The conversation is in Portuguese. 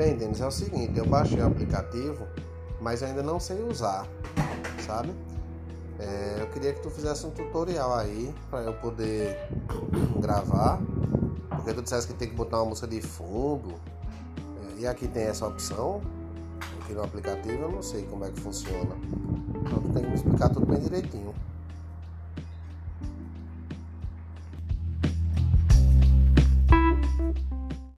Bem, Denis, é o seguinte, eu baixei o aplicativo, mas eu ainda não sei usar, sabe? Eu queria que tu fizesse um tutorial aí para eu poder gravar, porque tu disseste que tem que botar uma música de fundo, e aqui tem essa opção, aqui no aplicativo eu não sei como é que funciona, então tu tem que me explicar tudo bem direitinho.